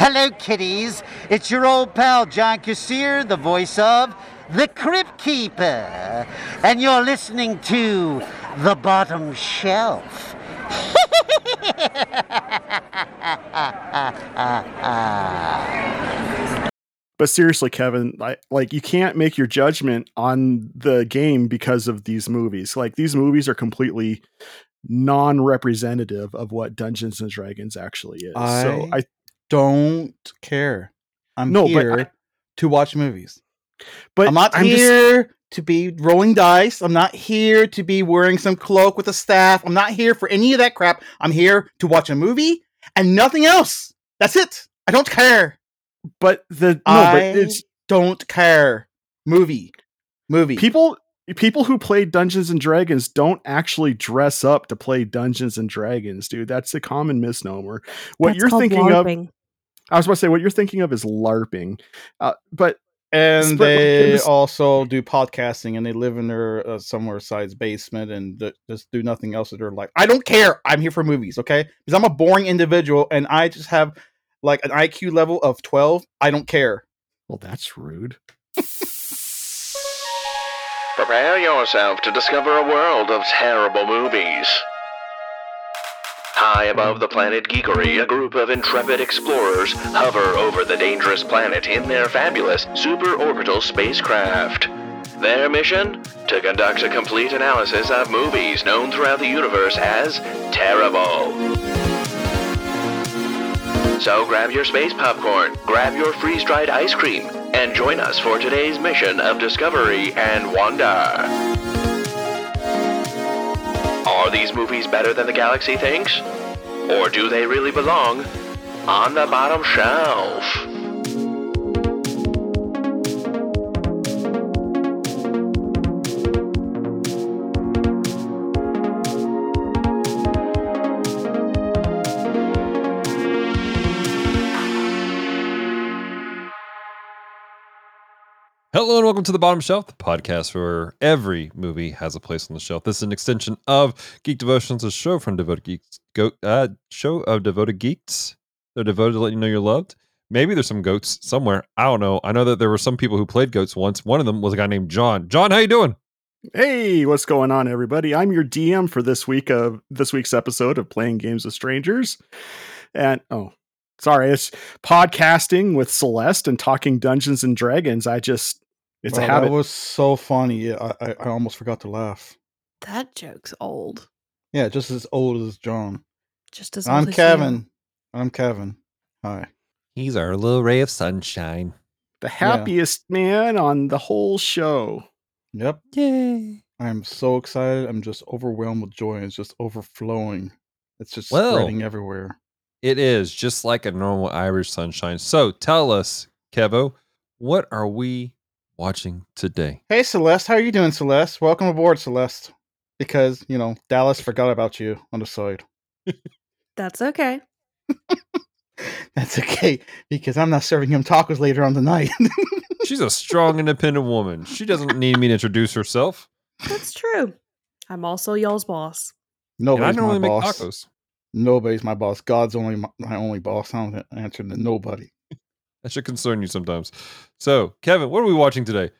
Hello, kitties. It's your old pal, John Kassir, the voice of The Crypt Keeper. And you're listening to The Bottom Shelf. But seriously, Kevin, you can't make your judgment on the game because of these movies. Like, these movies are completely non-representative of what Dungeons and Dragons actually is. I don't care. I'm here to watch movies. But I'm here to be rolling dice. I'm not here to be wearing some cloak with a staff. I'm not here for any of that crap. I'm here to watch a movie and nothing else. That's it. I don't care. Movie. People who play Dungeons and Dragons don't actually dress up to play Dungeons and Dragons, dude. That's a common misnomer. What you're thinking of is LARPing. But they also do podcasting, and they live in their somewhere side's basement and just do nothing else with their life. I don't care. I'm here for movies, okay? Because I'm a boring individual, and I just have an IQ level of 12. I don't care. Well, that's rude. Prepare yourself to discover a world of terrible movies. High above the planet Geekery, a group of intrepid explorers hover over the dangerous planet in their fabulous superorbital spacecraft. Their mission? To conduct a complete analysis of movies known throughout the universe as terrible. So grab your space popcorn, grab your freeze-dried ice cream, and join us for today's mission of discovery and wonder. Are these movies better than the galaxy thinks? Or do they really belong on the bottom shelf? Hello and welcome to The Bottom Shelf, the podcast where every movie has a place on the shelf. This is an extension of Geek Devotions, a show from Devoted Geeks. Show of Devoted Geeks. They're devoted to letting you know you're loved. Maybe there's some goats somewhere. I don't know. I know that there were some people who played goats once. One of them was a guy named John. John, how you doing? Hey, what's going on, everybody? I'm your DM for this week's episode of Playing Games with Strangers. It's podcasting with Celeste and talking Dungeons and Dragons. It's a habit. That was so funny. Yeah, I almost forgot to laugh. That joke's old. Yeah, just as old as John. Just as old as Kevin. I'm Kevin. Hi. He's our little ray of sunshine. The happiest man on the whole show. Yep. Yay. I'm so excited. I'm just overwhelmed with joy. It's just overflowing. It's just spreading everywhere. It is just like a normal Irish sunshine. So tell us, Kevo, what are we watching today? Hey, Celeste. How are you doing, Celeste? Welcome aboard, Celeste. Because, Dallas forgot about you on the side. That's okay. That's okay, because I'm not serving him tacos later on tonight. She's a strong, independent woman. She doesn't need me to introduce herself. That's true. I'm also y'all's boss. I don't really make tacos. Nobody's my boss. God's only my only boss. I don't answer to nobody. That should concern you sometimes. So, Kevin, what are we watching today?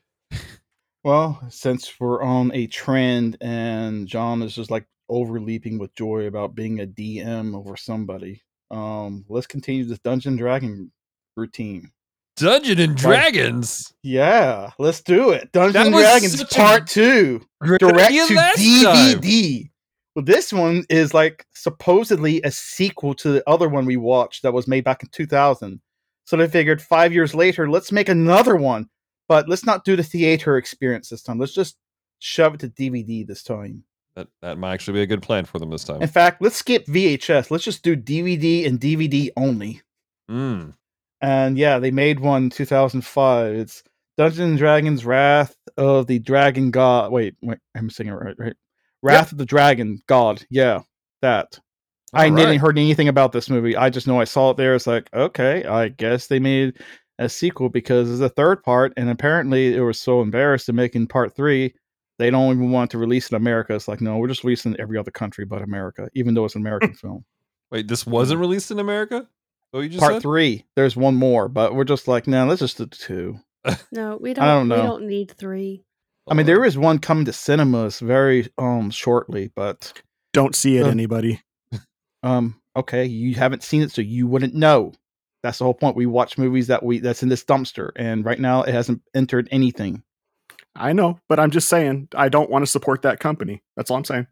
Well, since we're on a trend and John is just overleaping with joy about being a DM over somebody, let's continue this Dungeon Dragon routine. Dungeon and Dragons? Yeah, let's do it. Dungeon and Dragons Part 2. Direct to DVD. Well, this one is supposedly a sequel to the other one we watched that was made back in 2000. So they figured 5 years later, let's make another one, but let's not do the theater experience this time. Let's just shove it to DVD this time. That might actually be a good plan for them this time. In fact, let's skip VHS. Let's just do DVD and DVD only. Mm. And yeah, they made one in 2005. It's Dungeons and Dragons: Wrath of the Dragon God. Wait, I'm singing it right? Wrath of the Dragon God. Yeah, that. I didn't heard anything about this movie. I just know I saw it there. It's okay, I guess they made a sequel because there's a third part. And apparently it was so embarrassed to making part 3. They don't even want to release it in America. It's no, we're just releasing it in every other country but America, even though it's an American film. Wait, this wasn't released in America? Oh, you just part said? 3. There's one more, but we're just like, no, let's just do 2. No, we don't. I don't know. We don't need 3. I mean, there is one coming to cinemas very shortly, but don't see it, anybody. Okay, you haven't seen it, so you wouldn't know. That's the whole point. We watch movies that's in this dumpster, and right now it hasn't entered anything. I know, but I'm just saying I don't want to support that company. That's all I'm saying.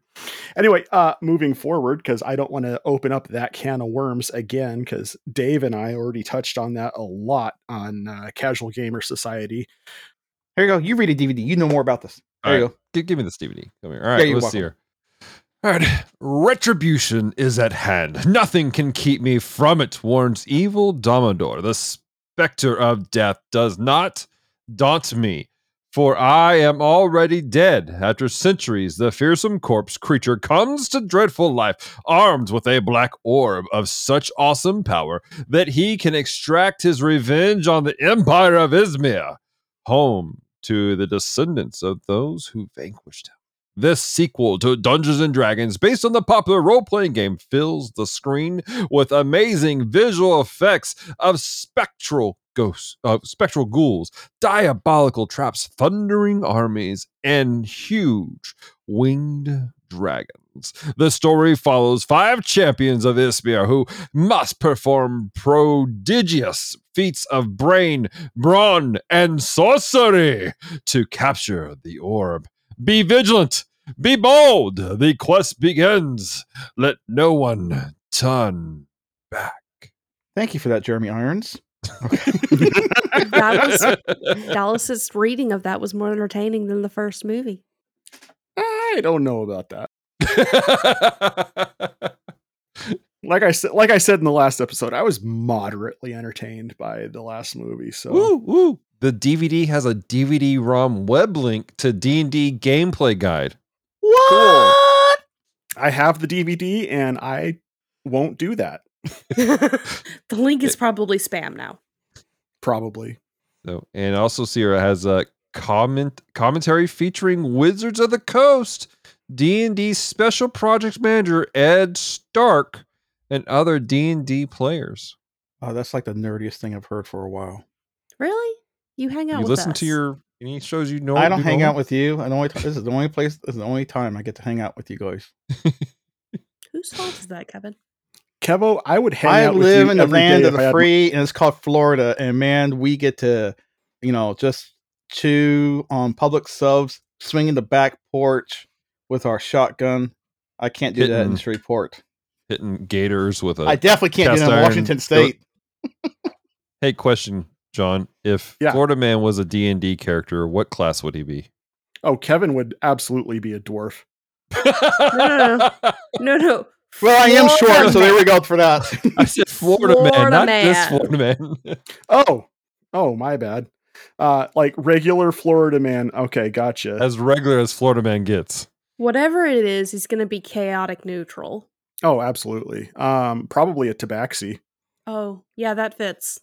Anyway, moving forward, because I don't want to open up that can of worms again, because Dave and I already touched on that a lot on Casual Gamer Society. Here you go. You read a DVD. You know more about this. There you go. Give me this DVD. Come here. All right, let's see here. All right. Retribution is at hand. Nothing can keep me from it, warns evil Domador. The specter of death does not daunt me, for I am already dead. After centuries, the fearsome corpse creature comes to dreadful life, armed with a black orb of such awesome power that he can extract his revenge on the Empire of Izmir, home to the descendants of those who vanquished him. This sequel to Dungeons and Dragons, based on the popular role-playing game, fills the screen with amazing visual effects of spectral ghosts, spectral ghouls, diabolical traps, thundering armies, and huge winged dragons. The story follows 5 champions of Izmir who must perform prodigious feats of brain, brawn, and sorcery to capture the orb. Be vigilant. Be bold. The quest begins. Let no one turn back. Thank you for that, Jeremy Irons. Okay. Dallas's reading of that was more entertaining than the first movie. I don't know about that. Like I said in the last episode, I was moderately entertained by the last movie. So. Woo. The DVD has a DVD-ROM web link to D&D gameplay guide. What? Cool. I have the DVD and I won't do that. The link is probably spam now. Probably. So, and also Sierra has a commentary featuring Wizards of the Coast, D&D Special Projects Manager Ed Stark, and other D&D players. Oh, that's like the nerdiest thing I've heard for a while. Really? You hang out with us. You listen to any shows you know. I don't hang out with you. This is the only time I get to hang out with you guys. Whose fault is that, Kevin? Kevo, I would hang out with you. I live in the land of the free, and it's called Florida. And man, we get to, just chew on public subs, swinging the back porch with our shotgun. I can't do that in Shreveport. Hitting gators with a. I definitely can't do that in Washington State. Hey, question. John, if Florida Man was a D&D character, what class would he be? Oh, Kevin would absolutely be a dwarf. No. Well, I am short, so there we go for that. I said Florida Man, not just Florida Man. Oh, my bad. Like regular Florida Man. Okay, gotcha. As regular as Florida Man gets. Whatever it is, he's going to be chaotic neutral. Oh, absolutely. Probably a tabaxi. Oh, yeah, that fits.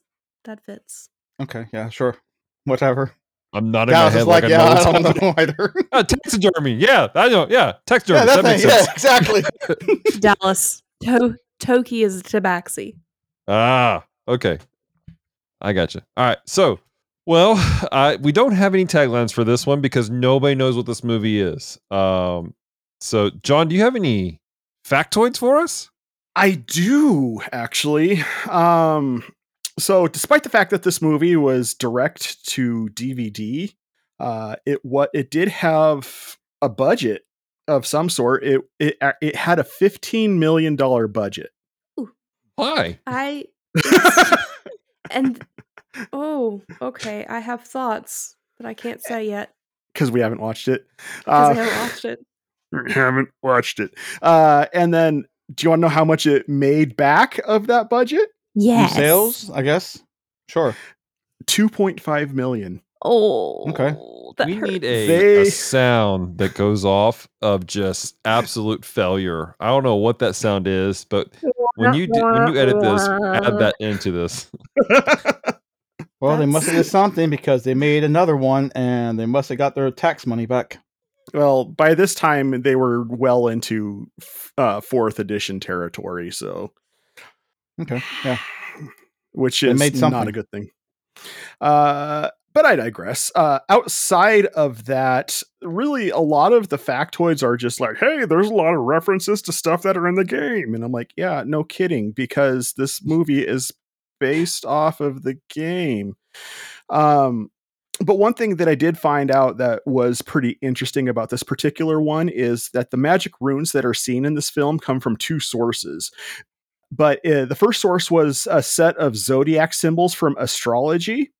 Okay, yeah, sure. Whatever. I'm nodding my head like I know. I don't know either. Taxidermy. Yeah, I know. Yeah, taxidermy. Yeah, that makes sense. Exactly. Dallas. Toki is a tabaxi. Ah, okay. I gotcha. All right. So, we don't have any taglines for this one because nobody knows what this movie is. So, John, do you have any factoids for us? I do, actually. So despite the fact that this movie was direct to DVD, it did have a budget of some sort. It had a $15 million budget. Ooh. Why? Okay. I have thoughts, but I can't say yet. Because we haven't watched it. And then do you want to know how much it made back of that budget? Yes. New sales, I guess. Sure. 2.5 million. Oh, okay. We need a sound that goes off of just absolute failure. I don't know what that sound is, but when you edit this, add that into this. Well, they must have did something because they made another one and they must have got their tax money back. Well, by this time they were well into 4th edition territory, so. Okay. Yeah. Which is not a good thing. But I digress. Outside of that, really a lot of the factoids are just like, hey, there's a lot of references to stuff that are in the game. And I'm like, yeah, no kidding, because this movie is based off of the game. But one thing that I did find out that was pretty interesting about this particular one is that the magic runes that are seen in this film come from two sources. But the first source was a set of zodiac symbols from astrology.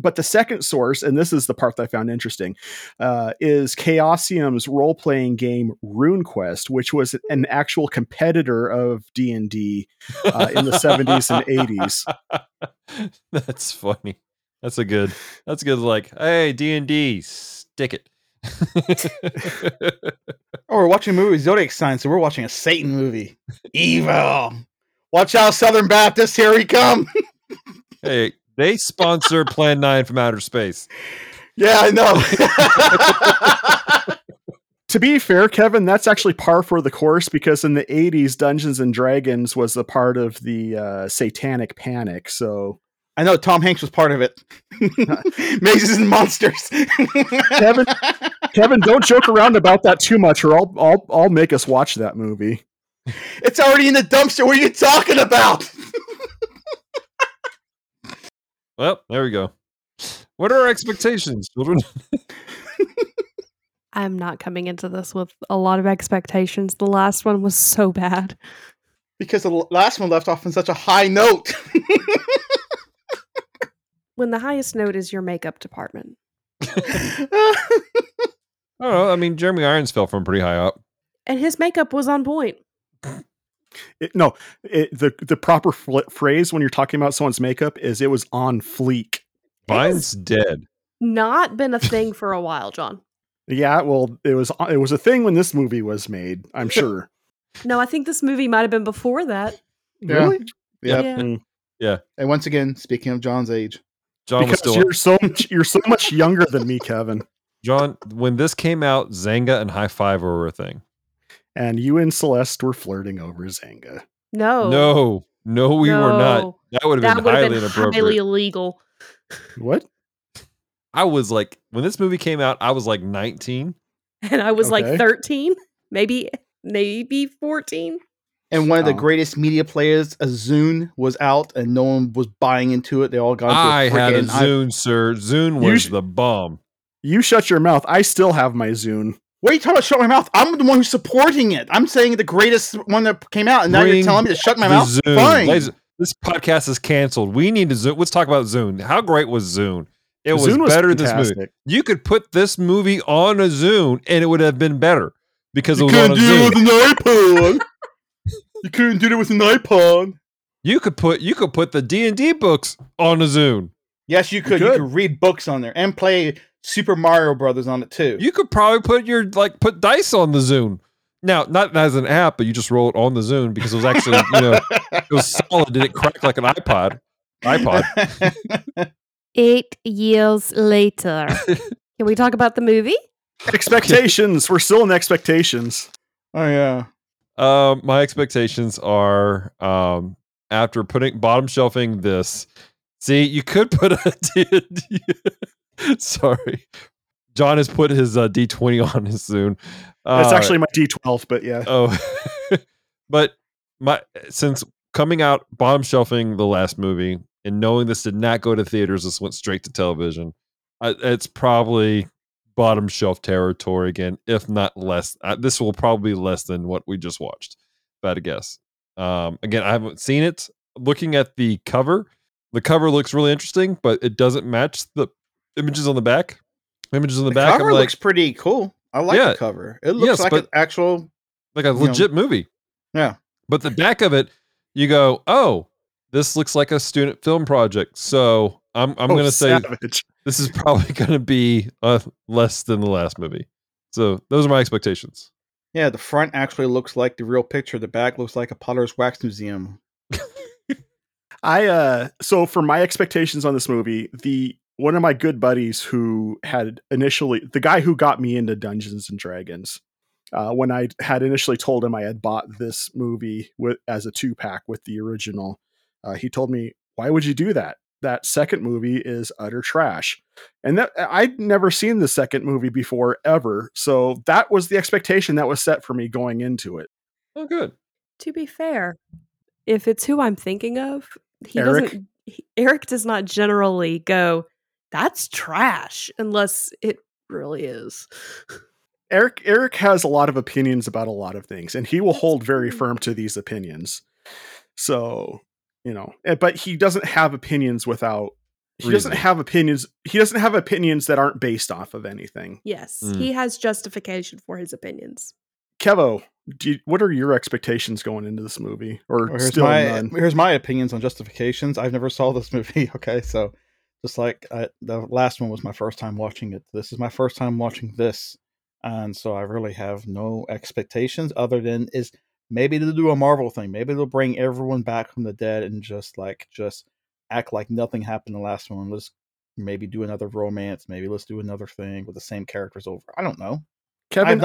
But the second source, and this is the part that I found interesting, is Chaosium's role-playing game RuneQuest, which was an actual competitor of D&D in the 70s and 80s. That's funny. That's good. Like, hey, D&D, stick it. Oh, we're watching a movie with Zodiac signs, so we're watching a Satan movie. Evil. Watch out, Southern Baptist. Here we come. Hey, they sponsor Plan 9 from Outer Space. Yeah, I know. To be fair, Kevin, that's actually par for the course, because in the 80s, Dungeons and Dragons was a part of the satanic panic. So I know Tom Hanks was part of it. Mazes and monsters. Kevin, don't joke around about that too much, or I'll make us watch that movie. It's already in the dumpster. What are you talking about? Well, there we go. What are our expectations, children? I'm not coming into this with a lot of expectations. The last one was so bad. Because the last one left off on such a high note. When the highest note is your makeup department. I don't know. I mean, Jeremy Irons fell from pretty high up. And his makeup was on point. The proper phrase when you're talking about someone's makeup is it was on fleek. Mine's dead. Not been a thing for a while, John. Yeah, well, it was a thing when this movie was made, I'm sure. No, I think this movie might have been before that. Yeah. Really? Yep. Yeah. Yeah. And once again, speaking of John's age. John, because was still you're so much younger than me, Kevin. John, when this came out, Zanga and High Five were a thing. And you and Celeste were flirting over Zanga. No, we were not. That would have been highly inappropriate. Highly illegal. What? I was like, when this movie came out, I was like 19. And I was like 13, maybe 14. And one of the greatest media players, a Zune, was out and no one was buying into it. They all got I had a Zune, sir. Zune was the bomb. You shut your mouth. I still have my Zune. What are you talking about? Shut my mouth. I'm the one who's supporting it. I'm saying the greatest one that came out, and now you're telling me to shut my mouth? Zune. Fine. Ladies, this podcast is canceled. We need to Zune. Let's talk about Zune. How great was Zune? It was better than this movie. You could put this movie on a Zune, and it would have been better because it was on a Zune. You couldn't do it with an iPod. You could put the D&D books on a Zune. Yes, you could. You could read books on there and play Super Mario Brothers on it too. You could probably put dice on the Zune. Now, not as an app, but you just roll it on the Zune because it was actually, it was solid. Did it crack like an iPod? 8 years later. Can we talk about the movie? Expectations. We're still in expectations. Oh yeah. My expectations are after putting bottom shelving this. See, you could put a Sorry. John has put his D20 on his Zune. It's actually my D12, but yeah. Oh, but since coming out, bottom shelving the last movie and knowing this did not go to theaters, this went straight to television. It's probably bottom shelf territory again, if not less. This will probably be less than what we just watched, if I had to guess. Again, I haven't seen it. Looking at the cover, looks really interesting, but it doesn't match the images on the back. The cover looks pretty cool. I like the cover. It looks like an actual, like a legit movie. Yeah. But the back of it, you go, oh, this looks like a student film project. So I'm going to say this is probably going to be less than the last movie. So those are my expectations. Yeah. The front actually looks like the real picture. The back looks like a Potter's Wax Museum. So for my expectations on this movie, one of my good buddies who had initially, the guy who got me into Dungeons and Dragons, when I had initially told him I had bought this movie as a 2-pack with the original, He told me, why would you do that? That second movie is utter trash. And that I'd never seen the second movie before ever. So that was the expectation that was set for me going into it. Oh, good. To be fair, if it's who I'm thinking of, Eric does not generally go, that's trash, unless it really is. Eric has a lot of opinions about a lot of things, and he will hold very firm to these opinions. So, you know, but he doesn't have opinions without reason. He doesn't have opinions that aren't based off of anything. Yes. Mm. He has justification for his opinions. Kevo, what are your expectations going into this movie? Here's my opinions on justifications. I've never saw this movie. Okay. So just like the last one was my first time watching it. This is my first time watching this. And so I really have no expectations other than is maybe they'll do a Marvel thing. Maybe they'll bring everyone back from the dead and just act like nothing happened in the last one. Let's maybe do another romance. Maybe let's do another thing with the same characters over. I don't know. Kevin,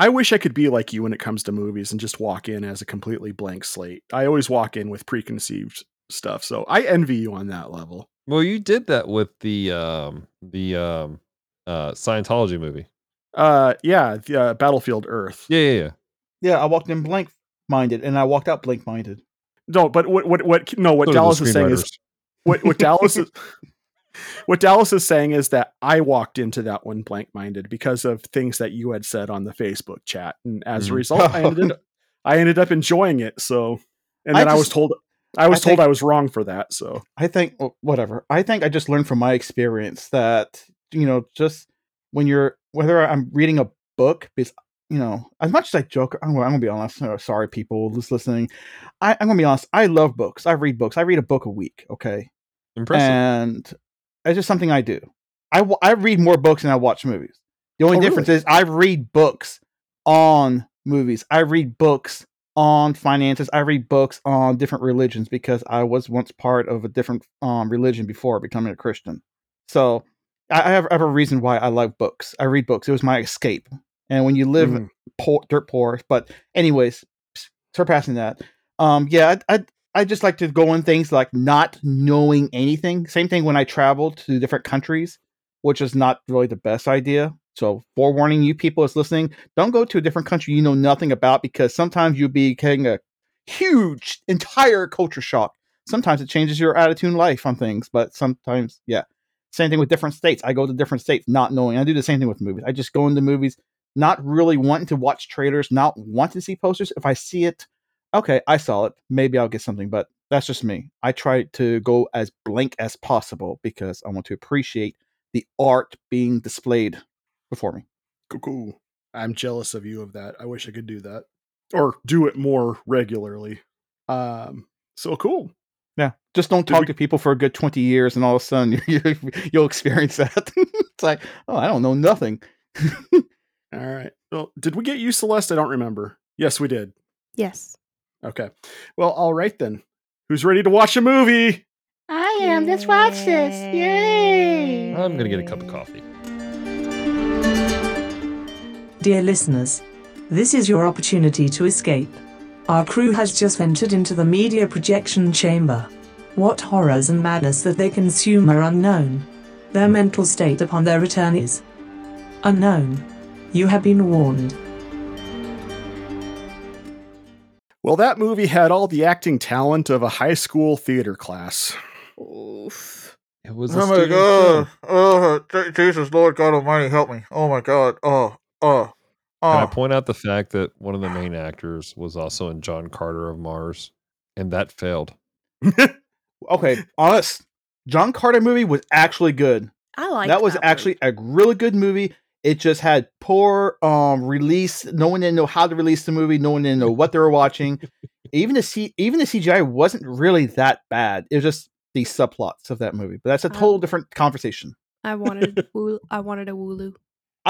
I wish I could be like you when it comes to movies and just walk in as a completely blank slate. I always walk in with preconceived stuff. So I envy you on that level. Well, you did that with the Scientology movie. The Battlefield Earth. Yeah. I walked in blank-minded, and I walked out blank-minded. No, but what Dallas is saying is what Dallas is saying is that I walked into that one blank-minded because of things that you had said on the Facebook chat, and as a result, I ended up enjoying it. So, and then I was told I was wrong for that. So I think I just learned from my experience that whether I'm reading a book, because, you know, as much as I joke, I'm going to be honest. Sorry, people just listening. I'm going to be honest. I love books. I read books. I read a book a week. Okay. Impressive. And it's just something I do. I read more books than I watch movies. The only difference is I read books on movies. I read books on finances. I read books on different religions because I was once part of a different religion before becoming a Christian. So I have a reason why I love books. I read books. It was my escape. And when you live dirt poor, but anyways, surpassing that. I just like to go on things like not knowing anything. Same thing when I travel to different countries, which is not really the best idea. So forewarning you people that's listening, don't go to a different country you know nothing about, because sometimes you'll be getting a huge entire culture shock. Sometimes it changes your attitude in life on things, but sometimes, yeah. Same thing with different states. I go to different states not knowing. I do the same thing with movies. I just go into movies not really wanting to watch trailers, not wanting to see posters. If I see it, okay, I saw it. Maybe I'll get something, but that's just me. I try to go as blank as possible because I want to appreciate the art being displayed before me. Cuckoo. I'm jealous of you of that. I wish I could do that or do it more regularly. So cool. Yeah, just don't talk to people for a good 20 years, and all of a sudden you'll experience that. It's like, oh, I don't know nothing. All right. Well, did we get you, Celeste? I don't remember. Yes, we did. Yes. Okay. Well, all right then. Who's ready to watch a movie? I am. Let's watch this. Yay! I'm going to get a cup of coffee. Dear listeners, this is your opportunity to escape. Our crew has just ventured into the media projection chamber. What horrors and madness that they consume are unknown. Their mental state upon their return is unknown. You have been warned. Well, that movie had all the acting talent of a high school theater class. Oof. It was oh my God. Oh, Jesus, Lord God Almighty, help me. Oh my God. Oh. Can I point out the fact that one of the main actors was also in John Carter of Mars, and that failed? Okay, honest. John Carter movie was actually good. I like that. That was actually a really good movie. It just had poor release. No one didn't know how to release the movie. No one didn't know what they were watching. Even the CGI wasn't really that bad. It was just the subplots of that movie. But that's a whole different conversation. I wanted a Wooloo.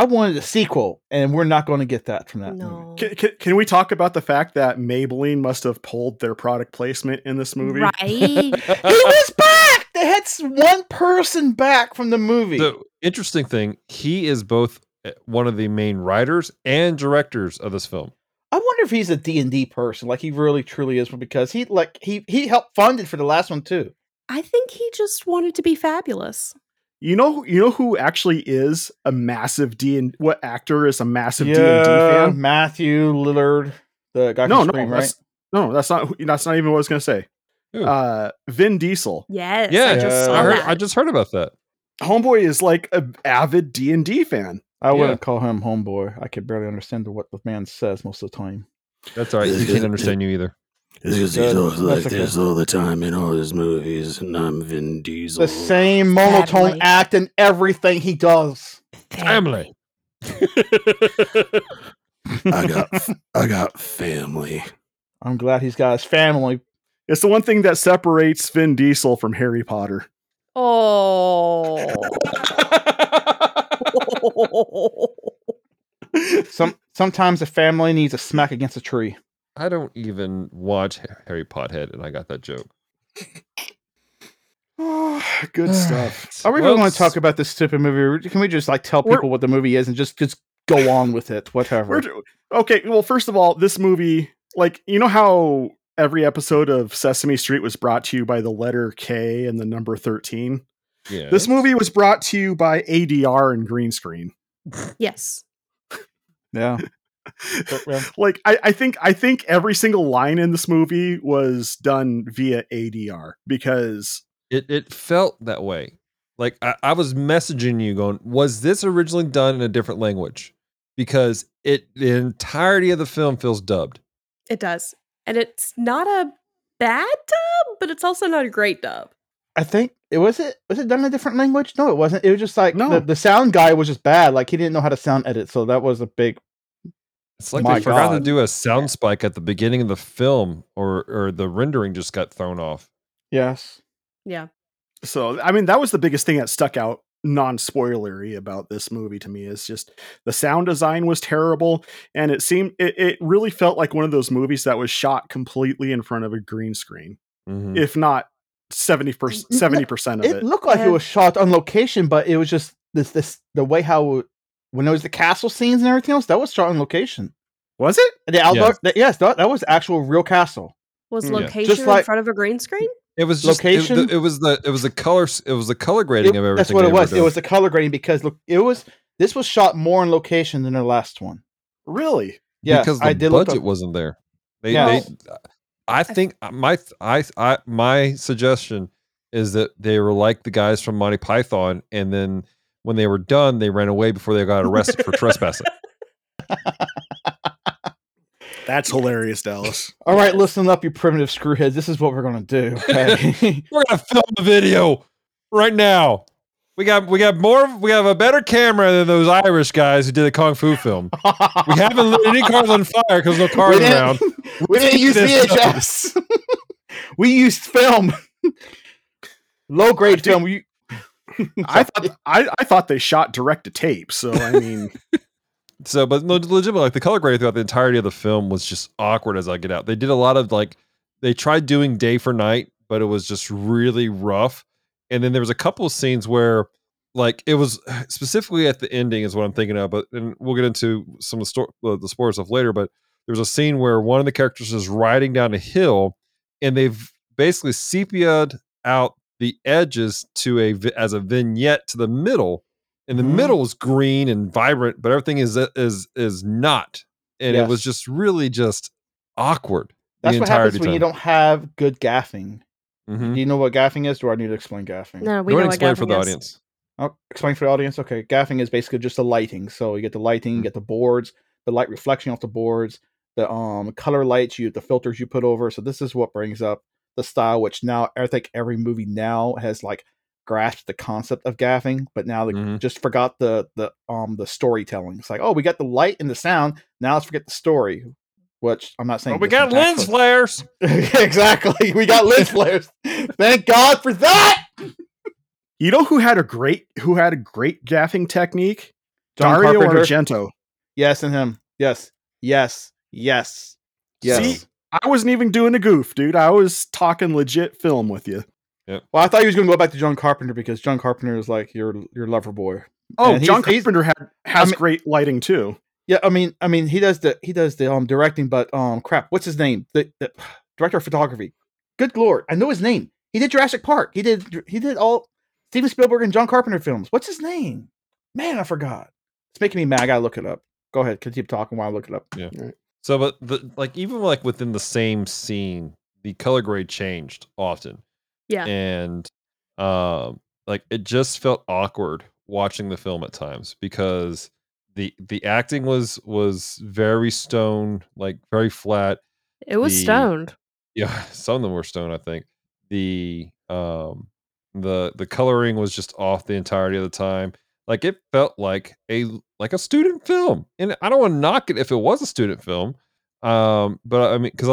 I wanted a sequel, and we're not going to get that from that. No. Can we talk about the fact that Maybelline must have pulled their product placement in this movie? Right. He was back! They had one person back from the movie. The interesting thing, he is both one of the main writers and directors of this film. I wonder if he's a D&D person, like he really truly is, because he helped fund it for the last one too. I think he just wanted to be fabulous. You know who actually is a massive D&D? What actor is a massive D&D fan? Matthew Lillard, the guy. That's not even what I was going to say. Vin Diesel. Yes. Yeah. I just heard about that. Homeboy is like an avid D&D fan. I wouldn't call him homeboy. I could barely understand what the man says most of the time. That's all right. He can't understand you either. It's because he's always like this all the time in all his movies, and I'm Vin Diesel. The same monotone act in everything he does. Family. I got family. I'm glad he's got his family. It's the one thing that separates Vin Diesel from Harry Potter. Oh. Sometimes a family needs a smack against a tree. I don't even watch Harry Pothead, and I got that joke. Good stuff. Are we going to talk about this stupid movie? Can we just like tell people what the movie is and just go on with it? Whatever. Okay. Well, first of all, this movie, like, you know how every episode of Sesame Street was brought to you by the letter K and the number 13. Yes. This movie was brought to you by ADR and green screen. Yes. Yeah. Like I think every single line in this movie was done via ADR because it felt that way. Like I was messaging you going, was this originally done in a different language? Because the entirety of the film feels dubbed. It does. And it's not a bad dub, but it's also not a great dub. I think was it done in a different language? No, it wasn't. It was just like the sound guy was just bad. Like he didn't know how to sound edit. So that was a big. It's like they forgot to do a sound spike at the beginning of the film, or the rendering just got thrown off. Yes. Yeah. So, I mean, that was the biggest thing that stuck out non-spoilery about this movie to me is just the sound design was terrible. And it really felt like one of those movies that was shot completely in front of a green screen. Mm-hmm. If not 70% of it. It looked like it was shot on location, but it was just the way how... When it was the castle scenes and everything else, that was shot on location. Was it? The outdoor, that was actual real castle. Was location in front of a green screen? It was just, location. It was the color grading of everything. That's what it was. It was the color grading because this was shot more on location than their last one. Really? Yeah, because the budget wasn't there. I think my suggestion is that they were like the guys from Monty Python, and then when they were done, they ran away before they got arrested for trespassing. That's hilarious, Dallas. All right, listen up, you primitive screwheads. This is what we're gonna do. Okay? We're gonna film a video right now. We have a better camera than those Irish guys who did the Kung Fu film. We haven't lit any cars on fire because no cars around. We didn't use VHS. We used film. Low grade film. I thought they shot direct to tape. So I mean, but legitimately, like the color grade throughout the entirety of the film was just awkward as I get out. They did a lot of like they tried doing day for night, but it was just really rough. And then there was a couple of scenes where like it was specifically at the ending is what I'm thinking of. But and we'll get into some of the spoiler stuff later. But there was a scene where one of the characters is riding down a hill, and they've basically sepia'd out the edges to as a vignette to the middle, and the middle is green and vibrant, but everything is not. And It was just really just awkward. That's what happens when you don't have good gaffing. Mm-hmm. Do you know what gaffing is? Do I need to explain gaffing? No, we don't explain what gaffing for the audience. Oh, explain for the audience. Okay, gaffing is basically just the lighting. So you get the lighting, you get the boards, the light reflection off the boards, the color lights, the filters you put over. So this is what brings up the style, which now I think every movie now has like grasped the concept of gaffing, but now they just forgot the storytelling. It's like, oh, we got the light and the sound. Now let's forget the story, which I'm not saying. Oh, we got lens flares. Exactly, we got lens flares. Thank God for that. You know who had a great gaffing technique? John Dario Argento. Yes, and him. Yes. See? I wasn't even doing a goof, dude. I was talking legit film with you. Yep. Well, I thought he was going to go back to John Carpenter because John Carpenter is like your lover boy. Oh, John Carpenter has great lighting too. Yeah, I mean, he does the directing, but crap, what's his name? The director of photography. Good lord, I know his name. He did Jurassic Park. He did all Steven Spielberg and John Carpenter films. What's his name? Man, I forgot. It's making me mad. I gotta look it up. Go ahead, continue talking while I look it up. Yeah. Right. So, but even within the same scene, the color grade changed often. Yeah. And it just felt awkward watching the film at times because the acting was very stoned, like very flat. It was stoned. Yeah, some of them were stoned, I think. The coloring was just off the entirety of the time. Like it felt like a student film, and I don't want to knock it if it was a student film. But I mean, because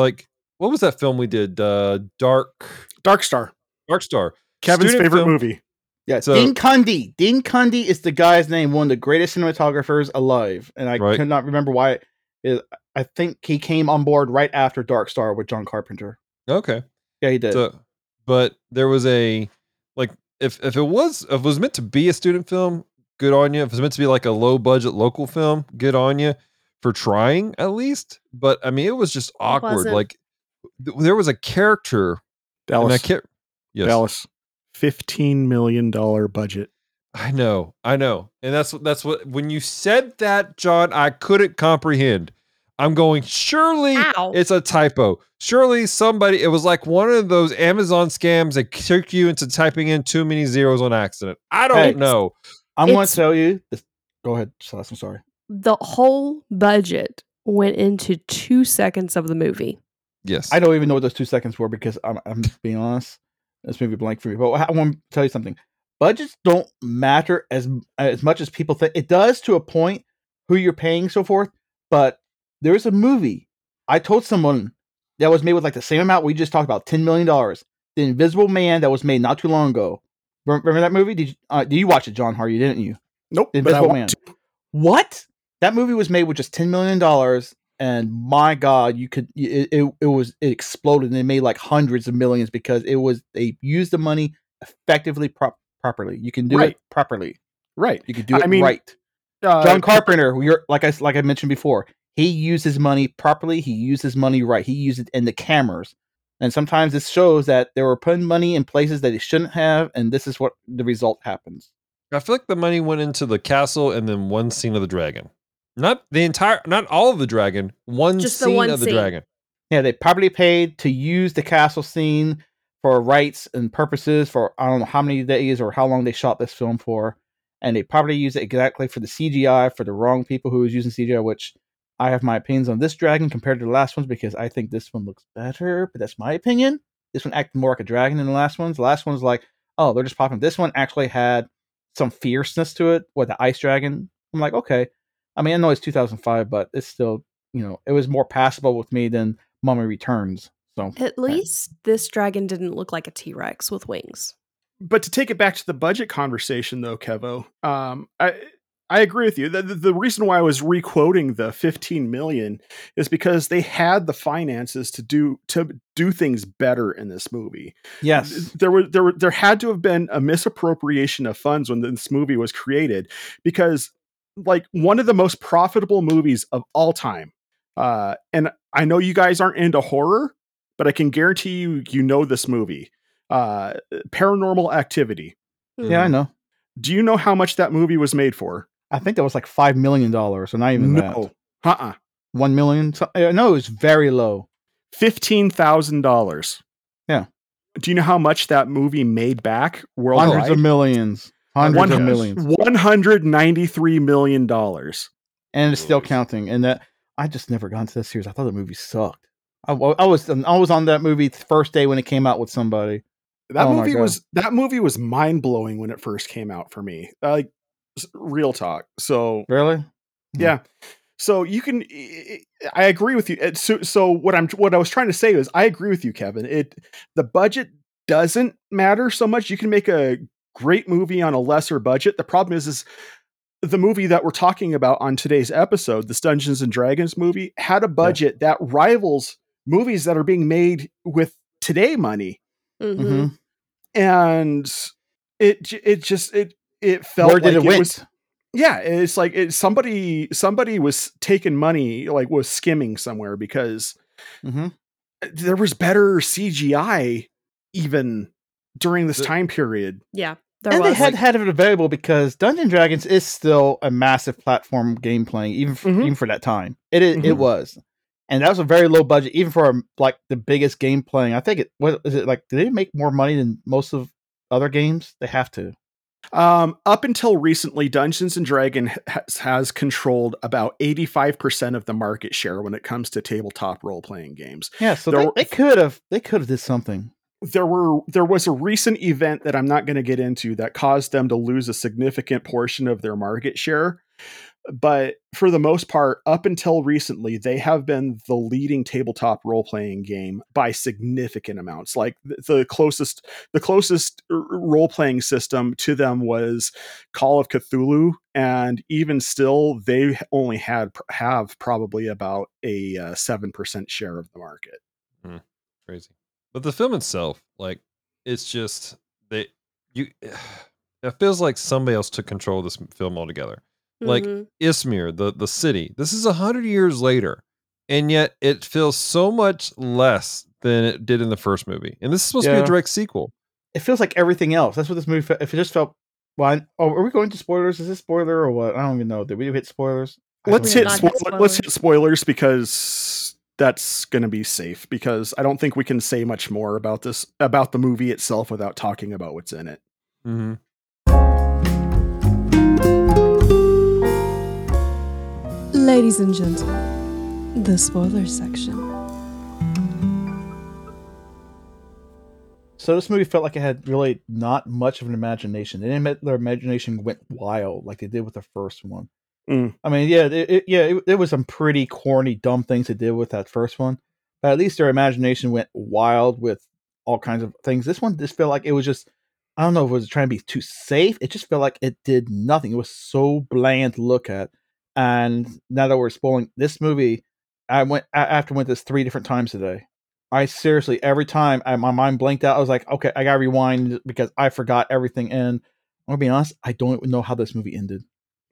what was that film we did? Dark Star. Kevin's student favorite film. Movie. Yeah, so, Dean Cundey is the guy's name, one of the greatest cinematographers alive, and I could not remember why. I think he came on board right after Dark Star with John Carpenter. Okay, yeah, he did. So, but there was if it was meant to be a student film, good on you. If it's meant to be like a low budget local film, good on you for trying at least. But I mean, it was just awkward. Like there was a character, Dallas. Yes. Dallas. $15 million budget. I know, and that's what when you said that, John, I couldn't comprehend. I'm going, surely it's a typo. Surely somebody. It was like one of those Amazon scams that tricked you into typing in too many zeros on accident. I don't know. I'm going to tell you. Go ahead, Celeste. I'm sorry. The whole budget went into 2 seconds of the movie. Yes, I don't even know what those 2 seconds were because I'm being honest. This may be blank for me, but I want to tell you something. Budgets don't matter as much as people think. It does to a point, who you're paying, so forth. But there is a movie I told someone that was made with the same amount we just talked about, $10 million. The Invisible Man that was made not too long ago. Remember that movie? Did you watch it, John Hardy, didn't you? Nope. The Invisible Man. What? That movie was made with just $10 million. And my God, it exploded, and they made hundreds of millions because they used the money effectively properly. You can do it properly, right? You can do it right. John Carpenter, like I mentioned before, he used his money properly. He used his money right. He used it in the cameras, and sometimes this shows that they were putting money in places that they shouldn't have, and this is what the result happens. I feel like the money went into the castle, and then one scene of the dragon. Not all of the dragon. One scene of the dragon. Yeah, they probably paid to use the castle scene for rights and purposes for I don't know how many days or how long they shot this film for, and they probably used it exactly for the CGI for the wrong people who was using CGI. Which I have my opinions on this dragon compared to the last ones because I think this one looks better, but that's my opinion. This one acted more like a dragon than the last ones. The last one's like, oh, they're just popping. This one actually had some fierceness to it with the ice dragon. I'm like, okay. I mean, I know it's 2005, but it's still, it was more passable with me than Mummy Returns. So at least this dragon didn't look like a T-Rex with wings. But to take it back to the budget conversation, though, Kevo, I agree with you. The reason why I was requoting the $15 million is because they had the finances to do things better in this movie. Yes, there had to have been a misappropriation of funds when this movie was created because. One of the most profitable movies of all time. And I know you guys aren't into horror, but I can guarantee you know this movie. Paranormal Activity. Yeah, I know. Do you know how much that movie was made for? I think that was $5 million. Or not even that. Uh-uh. $1 million? No, it was very low. $15,000. Yeah. Do you know how much that movie made back worldwide? Hundreds of millions. Hundreds of millions. $193 million. And it's still counting. And that I just never got into that series. I thought the movie sucked. I was on that movie the first day when it came out with somebody. That movie was mind blowing when it first came out for me. Real talk. So really? Yeah. So I agree with you. So what I was trying to say is I agree with you, Kevin. The budget doesn't matter so much. You can make a great movie on a lesser budget. The problem is the movie that we're talking about on today's episode, this Dungeons and Dragons movie, had a budget that rivals movies that are being made with today money. Mm-hmm. And it felt like it went. Yeah, it's like somebody was taking money, like was skimming somewhere, because there was better CGI even during this time period. Yeah. And they had it available because Dungeons & Dragons is still a massive platform game playing, even for that time. It was. And that was a very low budget, even for like the biggest game playing. I think did they make more money than most of other games? They have to. Up until recently, Dungeons & Dragons has controlled about 85% of the market share when it comes to tabletop role-playing games. Yeah, so they could have did something. There was a recent event that I'm not going to get into that caused them to lose a significant portion of their market share. But for the most part, up until recently, they have been the leading tabletop role-playing game by significant amounts. Like the closest role-playing system to them was Call of Cthulhu, and even still, they only have probably about a 7% share of the market. Mm, crazy. But the film itself, like, it's just it feels like somebody else took control of this film altogether. Like Izmir, the city. This is 100 years later, and yet it feels so much less than it did in the first movie. And this is supposed to be a direct sequel. It feels like everything else. That's what this movie felt. If it just felt, are we going to spoilers? Is this spoiler or what? I don't even know. Did we hit spoilers? Let's hit spoilers, because that's going to be safe. Because I don't think we can say much more about the movie itself without talking about what's in it. Mm-hmm. Ladies and gentlemen, the spoiler section. So this movie felt like it had really not much of an imagination. Their imagination went wild, like they did with the first one. Mm. I mean, there was some pretty corny, dumb things they did with that first one, but at least their imagination went wild with all kinds of things. This one just felt like it was just, I don't know if it was trying to be too safe. It just felt like it did nothing. It was so bland to look at. And now that we're spoiling this movie, I went this 3 different times today. I seriously, every time my mind blanked out, I was like, okay, I gotta rewind because I forgot everything. And I'm gonna be honest, I don't know how this movie ended.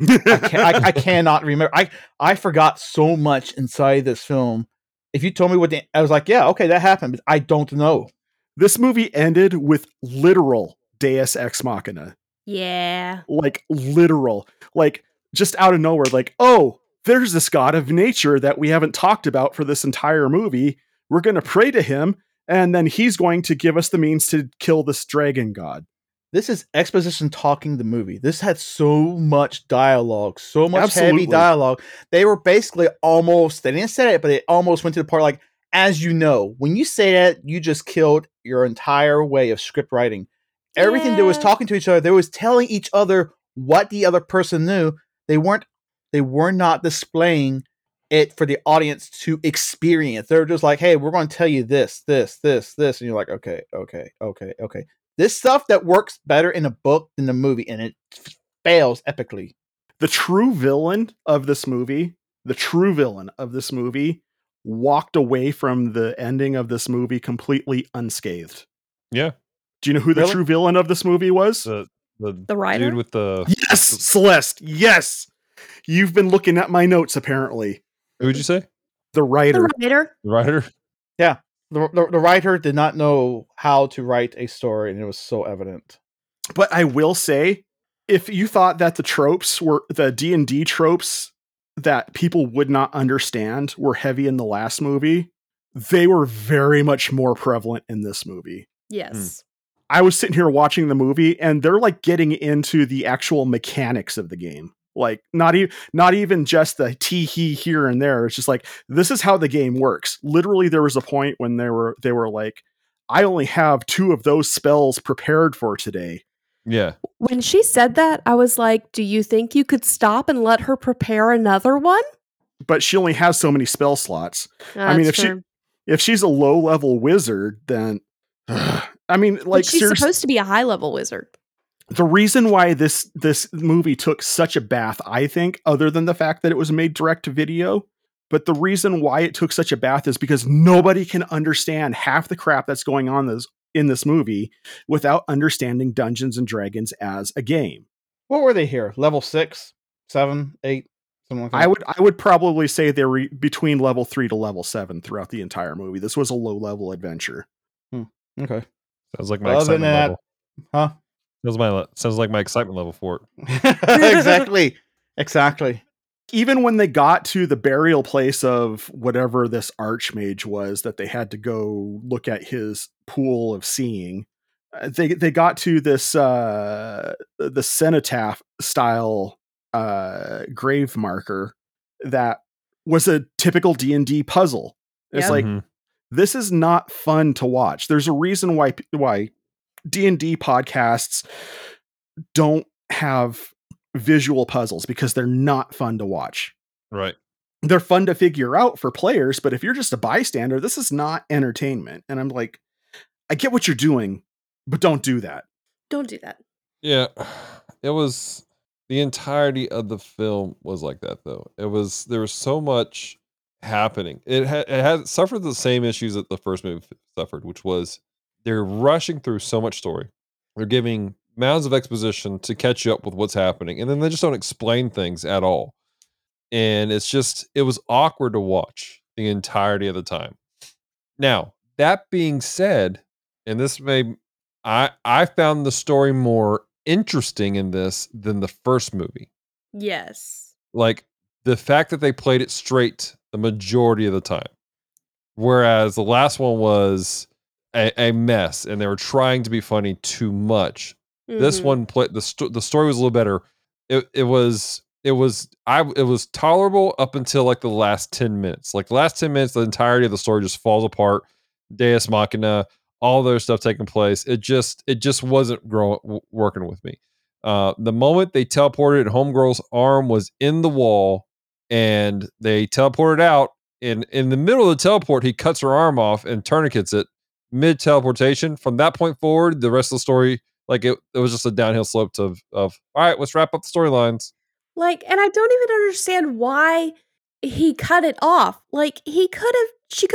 I cannot remember. I forgot so much inside this film. If you told me I was like, yeah, okay, that happened, but I don't know. This movie ended with literal Deus Ex Machina. Yeah. Like literal. Like just out of nowhere, like, oh, there's this god of nature that we haven't talked about for this entire movie. We're going to pray to him, and then he's going to give us the means to kill this dragon god. This is exposition talking the movie. This had so much dialogue, so much heavy dialogue. They were basically they didn't say it, but it almost went to the part like, as you know, when you say that, you just killed your entire way of script writing. Everything there was talking to each other, there was telling each other what the other person knew. They were not displaying it for the audience to experience. They were just like, hey, we're going to tell you this, this, this, this. And you're like, okay. This stuff that works better in a book than the movie, and it fails epically. The true villain of this movie walked away from the ending of this movie completely unscathed. Yeah. Do you know who the true villain of this movie was? The writer? Dude with the... Yes, Celeste. Yes. You've been looking at my notes, apparently. Who would you say? The writer? Yeah. The writer did not know how to write a story, and it was so evident. But I will say, if you thought that the tropes were... The D&D tropes that people would not understand were heavy in the last movie, they were very much more prevalent in this movie. Yes. Mm. I was sitting here watching the movie, and they're like getting into the actual mechanics of the game. Like not even just the tee-hee here and there. It's just like, this is how the game works. Literally, there was a point when they were like, I only have 2 of those spells prepared for today. Yeah. When she said that, I was like, do you think you could stop and let her prepare another one? But she only has so many spell slots. I mean, if she's a low-level wizard, then... I mean, like, but she's supposed to be a high level wizard. The reason why this movie took such a bath, I think, other than the fact that it was made direct to video, but the reason why it took such a bath is because nobody can understand half the crap that's going on in this movie without understanding Dungeons and Dragons as a game. What were they here? Level 6? 7, 8, something like that. I would probably say they're between level 3 to level 7 throughout the entire movie. This was a low-level adventure. Hmm. Okay. Sounds like my excitement level. Huh? Sounds like my excitement level for it. Exactly. Exactly. Even when they got to the burial place of whatever this archmage was that they had to go look at his pool of seeing, they got to this the cenotaph style grave marker that was a typical D&D puzzle. It's like, mm-hmm. This is not fun to watch. There's a reason why D&D podcasts don't have visual puzzles, because they're not fun to watch. Right. They're fun to figure out for players, but if you're just a bystander, this is not entertainment. And I'm like, I get what you're doing, but don't do that. Don't do that. Yeah. It was the entirety of the film was like that though. There was so much happening. It had suffered the same issues that the first movie suffered, which was they're rushing through so much story. They're giving mounds of exposition to catch you up with what's happening. And then they just don't explain things at all. And it was awkward to watch the entirety of the time. Now, that being said, and this may, I found the story more interesting in this than the first movie. Yes. Like the fact that they played it straight the majority of the time. Whereas the last one was a mess and they were trying to be funny too much. Mm-hmm. This one the story was a little better. It was tolerable up until like the last 10 minutes. Like the last 10 minutes, the entirety of the story just falls apart. Deus Machina, all their stuff taking place. It just wasn't working with me. The moment they teleported, Homegirl's arm was in the wall and they teleported out. And in the middle of the teleport, he cuts her arm off and tourniquets it mid teleportation. From that point forward, the rest of the story, like it was just a downhill slope of all right, let's wrap up the storylines. Like, and I don't even understand why he cut it off. Like she could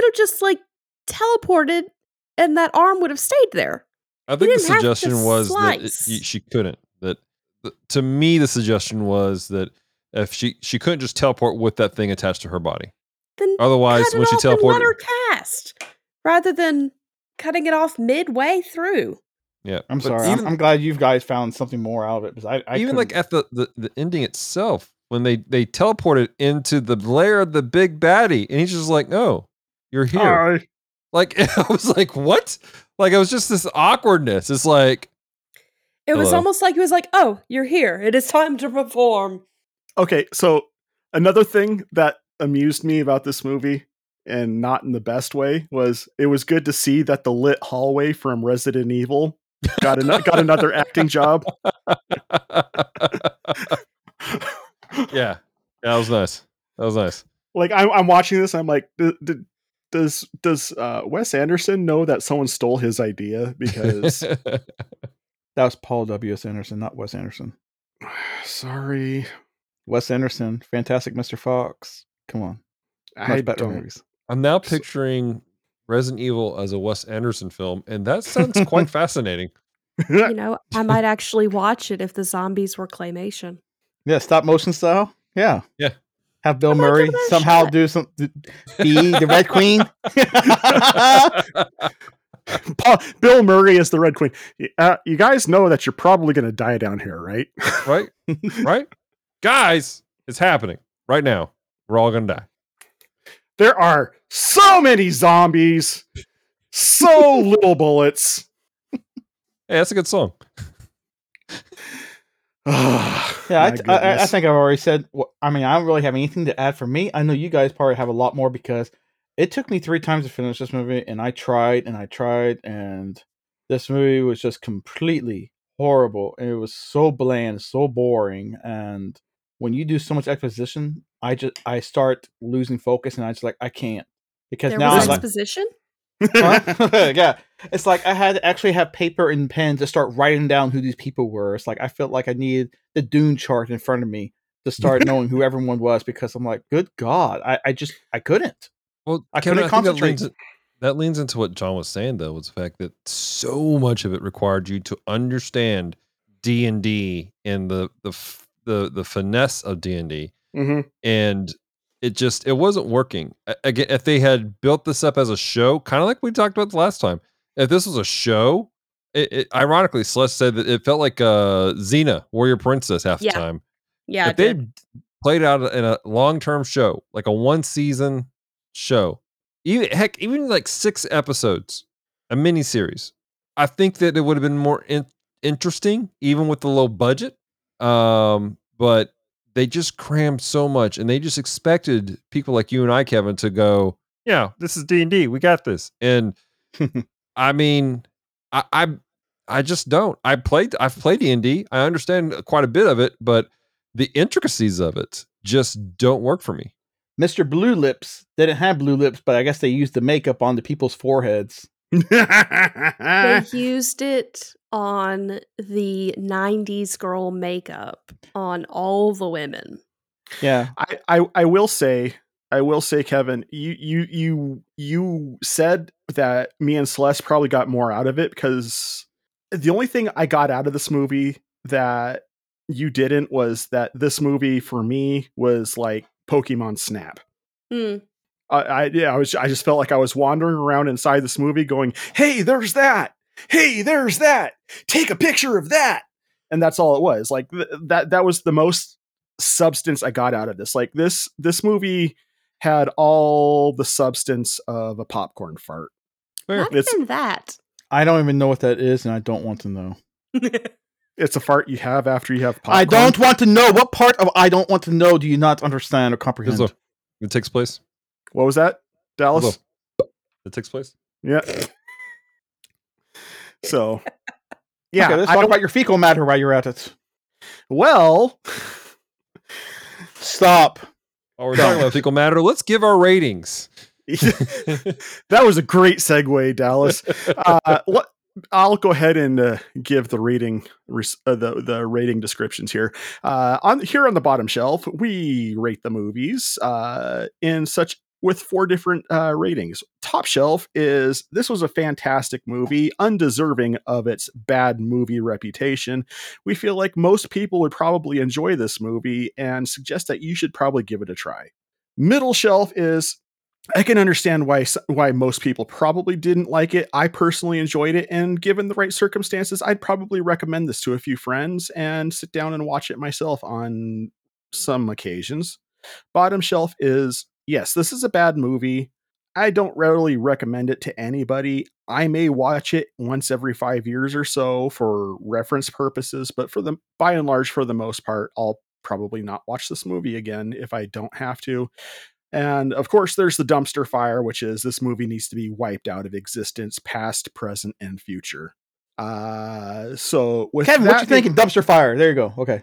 have just like teleported and that arm would have stayed there. I think the suggestion was that she couldn't. To me, the suggestion was that if she couldn't just teleport with that thing attached to her body. Then otherwise, when she teleported, let her cast rather than cutting it off midway through. Yeah, I'm sorry. I'm glad you guys found something more out of it, because I even couldn't. Like at the ending itself, when they teleported into the lair of the big baddie, and he's just like, "Oh, you're here." Hi. Like I was like, "What?" Like it was just this awkwardness. It's like it was almost like he was like, "Oh, you're here. It is time to perform." Okay, so another thing that amused me about this movie, and not in the best way, was it was good to see that the lit hallway from Resident Evil got another acting job. Yeah, that was nice. Like I'm watching this, and I'm like, does Wes Anderson know that someone stole his idea? Because that was Paul W.S. Anderson, not Wes Anderson. Sorry, Wes Anderson, Fantastic Mr. Fox. Come on, much better movies. I'm now picturing Resident Evil as a Wes Anderson film, and that sounds quite fascinating. You know, I might actually watch it if the zombies were claymation. Yeah, stop motion style. Yeah, yeah. Have Bill Murray somehow do some. Be the Red Queen. Bill Murray is the Red Queen. You guys know that you're probably going to die down here, right? Right, guys. It's happening right now. We're all going to die. There are so many zombies, so little bullets. Hey, that's a good song. Yeah, I think I've already said, I mean, I don't really have anything to add for me. I know you guys probably have a lot more, because it took me 3 times to finish this movie, and I tried, and this movie was just completely horrible. It was so bland, so boring, and when you do so much exposition, I start losing focus, and I just like, I can't, because there now was exposition. Like, huh? Yeah, it's like I had to actually have paper and pen to start writing down who these people were. It's like I felt like I needed the Dune chart in front of me to start knowing who everyone was, because I'm like, good God, I couldn't. Well, I couldn't concentrate. That leans into what John was saying, though, was the fact that so much of it required you to understand D&D in the the finesse of D&D, and it wasn't working. Again, if they had built this up as a show, kind of like we talked about the last time, if this was a show, ironically, Celeste said that it felt like Xena, Warrior Princess, half the time. Yeah, if they played out in a long-term show, like a one-season show, even like 6 episodes, a miniseries, I think that it would have been more interesting, even with the low budget. But they just crammed so much, and they just expected people like you and I, Kevin, to go, yeah, this is D&D, we got this. And I mean, I just don't. I've played D&D. I understand quite a bit of it, but the intricacies of it just don't work for me. Mr. Blue Lips didn't have blue lips, but I guess they used the makeup on the people's foreheads. They used it on the 90s girl makeup on all the women. Yeah. I will say, Kevin, you said that me and Celeste probably got more out of it, because the only thing I got out of this movie that you didn't was that this movie for me was like Pokemon Snap. I just felt like I was wandering around inside this movie going, hey, there's that. Hey, there's that. Take a picture of that. And that's all it was. Like that was the most substance I got out of this. Like this movie had all the substance of a popcorn fart. Not even that. I don't even know what that is, and I don't want to know. It's a fart you have after you have popcorn. I don't want to know. What part of I don't want to know do you not understand or comprehend? It takes place. What was that? Dallas? It takes place? Yeah. So, yeah. Okay, let's talk about your fecal matter while you're at it. Well. Stop. While we're talking about fecal matter, let's give our ratings. That was a great segue, Dallas. I'll go ahead and give the rating, the rating descriptions here. On the bottom shelf, we rate the movies with 4 different ratings. Top shelf is, this was a fantastic movie, undeserving of its bad movie reputation. We feel like most people would probably enjoy this movie and suggest that you should probably give it a try. Middle shelf is, I can understand why most people probably didn't like it. I personally enjoyed it, and given the right circumstances, I'd probably recommend this to a few friends and sit down and watch it myself on some occasions. Bottom shelf is, yes, this is a bad movie. I don't readily recommend it to anybody. I may watch it once every 5 years or so for reference purposes, but by and large, for the most part, I'll probably not watch this movie again if I don't have to. And of course, there's the dumpster fire, which is this movie needs to be wiped out of existence, past, present, and future. So with Kevin, what you thinking? Dumpster fire. There you go.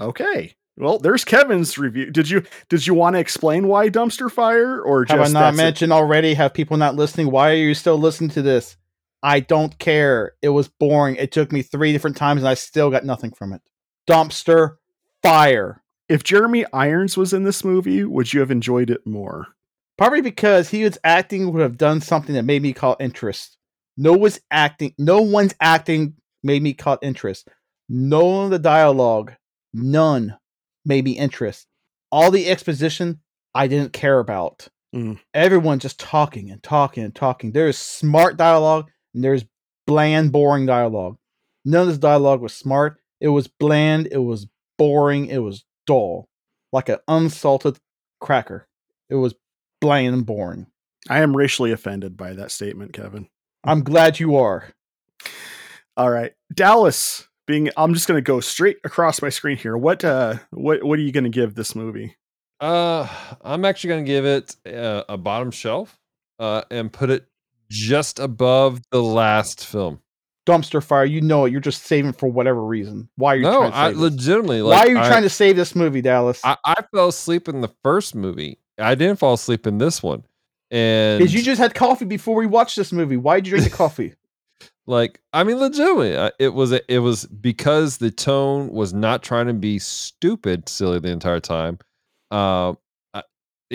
Okay. Well, there's Kevin's review. Did you want to explain why dumpster fire, or just have I not mentioned already? Have people not listening? Why are you still listening to this? I don't care. It was boring. It took me 3 different times, and I still got nothing from it. Dumpster fire. If Jeremy Irons was in this movie, would you have enjoyed it more? Probably, because he was acting would have done something that made me call interest. No one's acting made me caught interest. None of the dialogue, none made me interest. All the exposition, I didn't care about. Everyone just talking and talking and talking. There is smart dialogue, and there's bland, boring dialogue. None of this dialogue was smart. It was bland. It was boring. It was dull, like an unsalted cracker. It was bland and boring. I am racially offended by that statement, Kevin. I'm glad you are. All right, Dallas. I'm just going to go straight across my screen here. What are you going to give this movie? I'm actually going to give it a bottom shelf, and put it just above the last film. Dumpster fire, you know it. You're just saving for whatever reason. Why are you trying to save this? Legitimately. Why are you trying to save this movie, Dallas? I fell asleep in the first movie. I didn't fall asleep in this one. And because you just had coffee before we watched this movie. Why did you drink the coffee? Legitimately, it was because the tone was not trying to be stupid, silly the entire time. It's a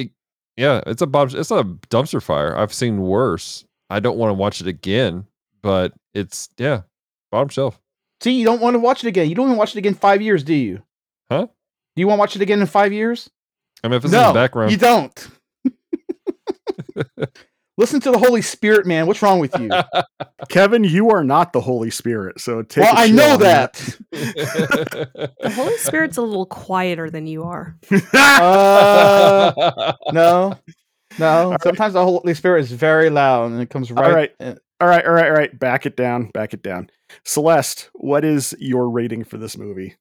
dumpster fire. I've seen worse. I don't want to watch it again. But it's, bottom shelf. See, you don't want to watch it again. You don't want to watch it again 5 years, do you? Huh? Do you want to watch it again in 5 years? I mean, if it's in the background, you don't. Listen to the Holy Spirit, man. What's wrong with you? Kevin, you are not the Holy Spirit, so take it. Well, I know that. The Holy Spirit's a little quieter than you are. No. Right. Sometimes the Holy Spirit is very loud, and it comes right. All right. Back it down. Celeste, what is your rating for this movie?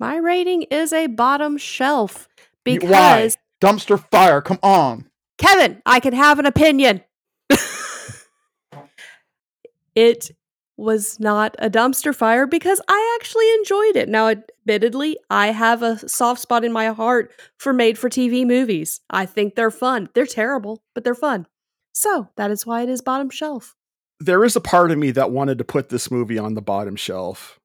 My rating is a bottom shelf because... Why? Dumpster fire, come on. Kevin, I can have an opinion. It was not a dumpster fire because I actually enjoyed it. Now, admittedly, I have a soft spot in my heart for made-for-TV movies. I think they're fun. They're terrible, but they're fun. So that is why it is bottom shelf. There is a part of me that wanted to put this movie on the bottom shelf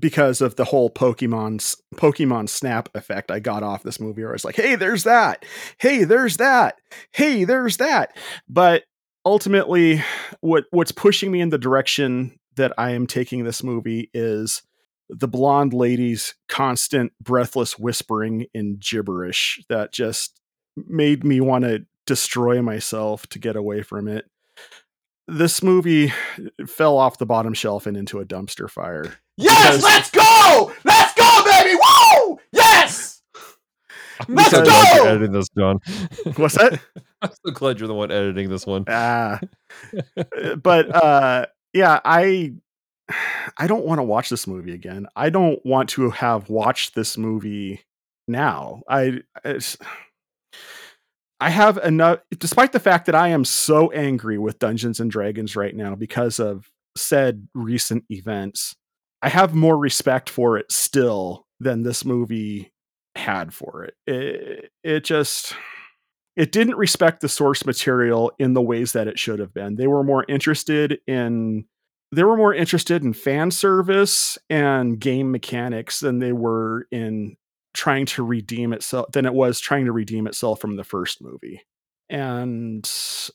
because of the whole Pokemon Snap effect I got off this movie. Where I was like, hey, there's that. Hey, there's that. Hey, there's that. But ultimately, what's pushing me in the direction that I am taking this movie is the blonde lady's constant breathless whispering in gibberish that just made me want to destroy myself to get away from it. This movie fell off the bottom shelf and into a dumpster fire. Yes, let's go! Let's go, baby! Woo! Yes! Let's go! I'm so glad you're editing this, John. What's that? I'm so glad you're the one editing this one. I don't want to watch this movie again. I don't want to have watched this movie now. I have enough, despite the fact that I am so angry with Dungeons and Dragons right now because of said recent events, I have more respect for it still than this movie had for it. It didn't respect the source material in the ways that it should have been. They were more interested in fan service and game mechanics than they were in trying to redeem itself from the first movie. And